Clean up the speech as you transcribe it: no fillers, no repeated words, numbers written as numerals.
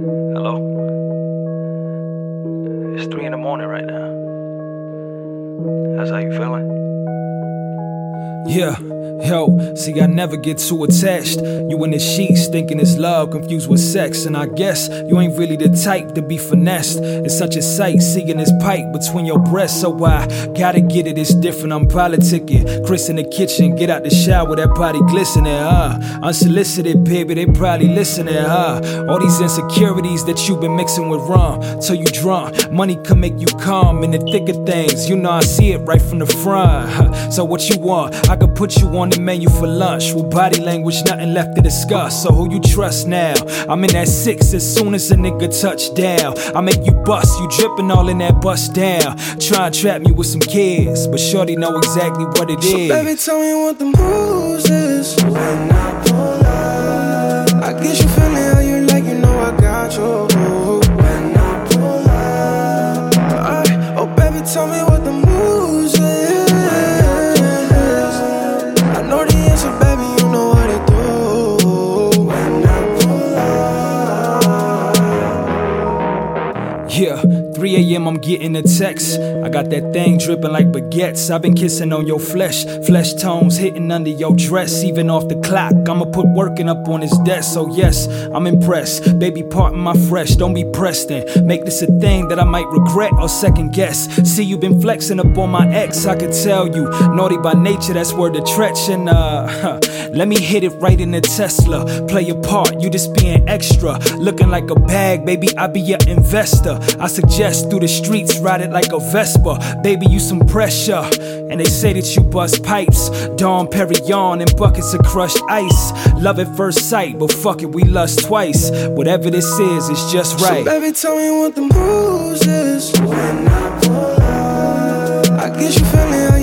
Hello? It's 3 in the morning right now. How's how you feeling? Yeah, yo, see I never get too attached. You in the sheets thinking it's love, confused with sex. And I guess you ain't really the type to be finessed. It's such a sight seeing this pipe between your breasts. So I gotta get it, it's different, I'm politicking. Chris in the kitchen, get out the shower, that body glistening, Unsolicited, baby, they probably listening, All these insecurities that you been mixing with rum till you drunk, money can make you calm. In the thick of things, you know I see it right from the front, So what you want? I could put you on the menu for lunch. With body language, nothing left to discuss. So who you trust now? I'm in that 6 as soon as a nigga touch down. I make you bust, you drippin' all in that bust down. Try and trap me with some kids, but shorty know exactly what it is. So baby, tell me what the moves is when I pull up. I guess you feelin' how you like, you know I got you. When I pull up, oh baby, tell me what the moves is. Yeah, 3 a.m. I'm getting a text. I got that thing dripping like baguettes. I've been kissing on your flesh, flesh tones hitting under your dress. Even off the clock, I'ma put working up on his desk. So yes, I'm impressed. Baby, pardon my fresh, don't be pressed and make this a thing that I might regret or second guess. See, you been flexing up on my ex, I could tell you. Naughty by nature, that's where the tretch. And let me hit it right in the Tesla. Play a part, you just being extra. Looking like a bag, baby, I be your investor. I suggest through the streets, ride it like a Vespa. Baby, you some pressure. And they say that you bust pipes, Dom Perignon and buckets of crushed ice. Love at first sight, but fuck it, we lust twice. Whatever this is, it's just right. So baby, tell me what the moves is when I pull up. I guess you feelin'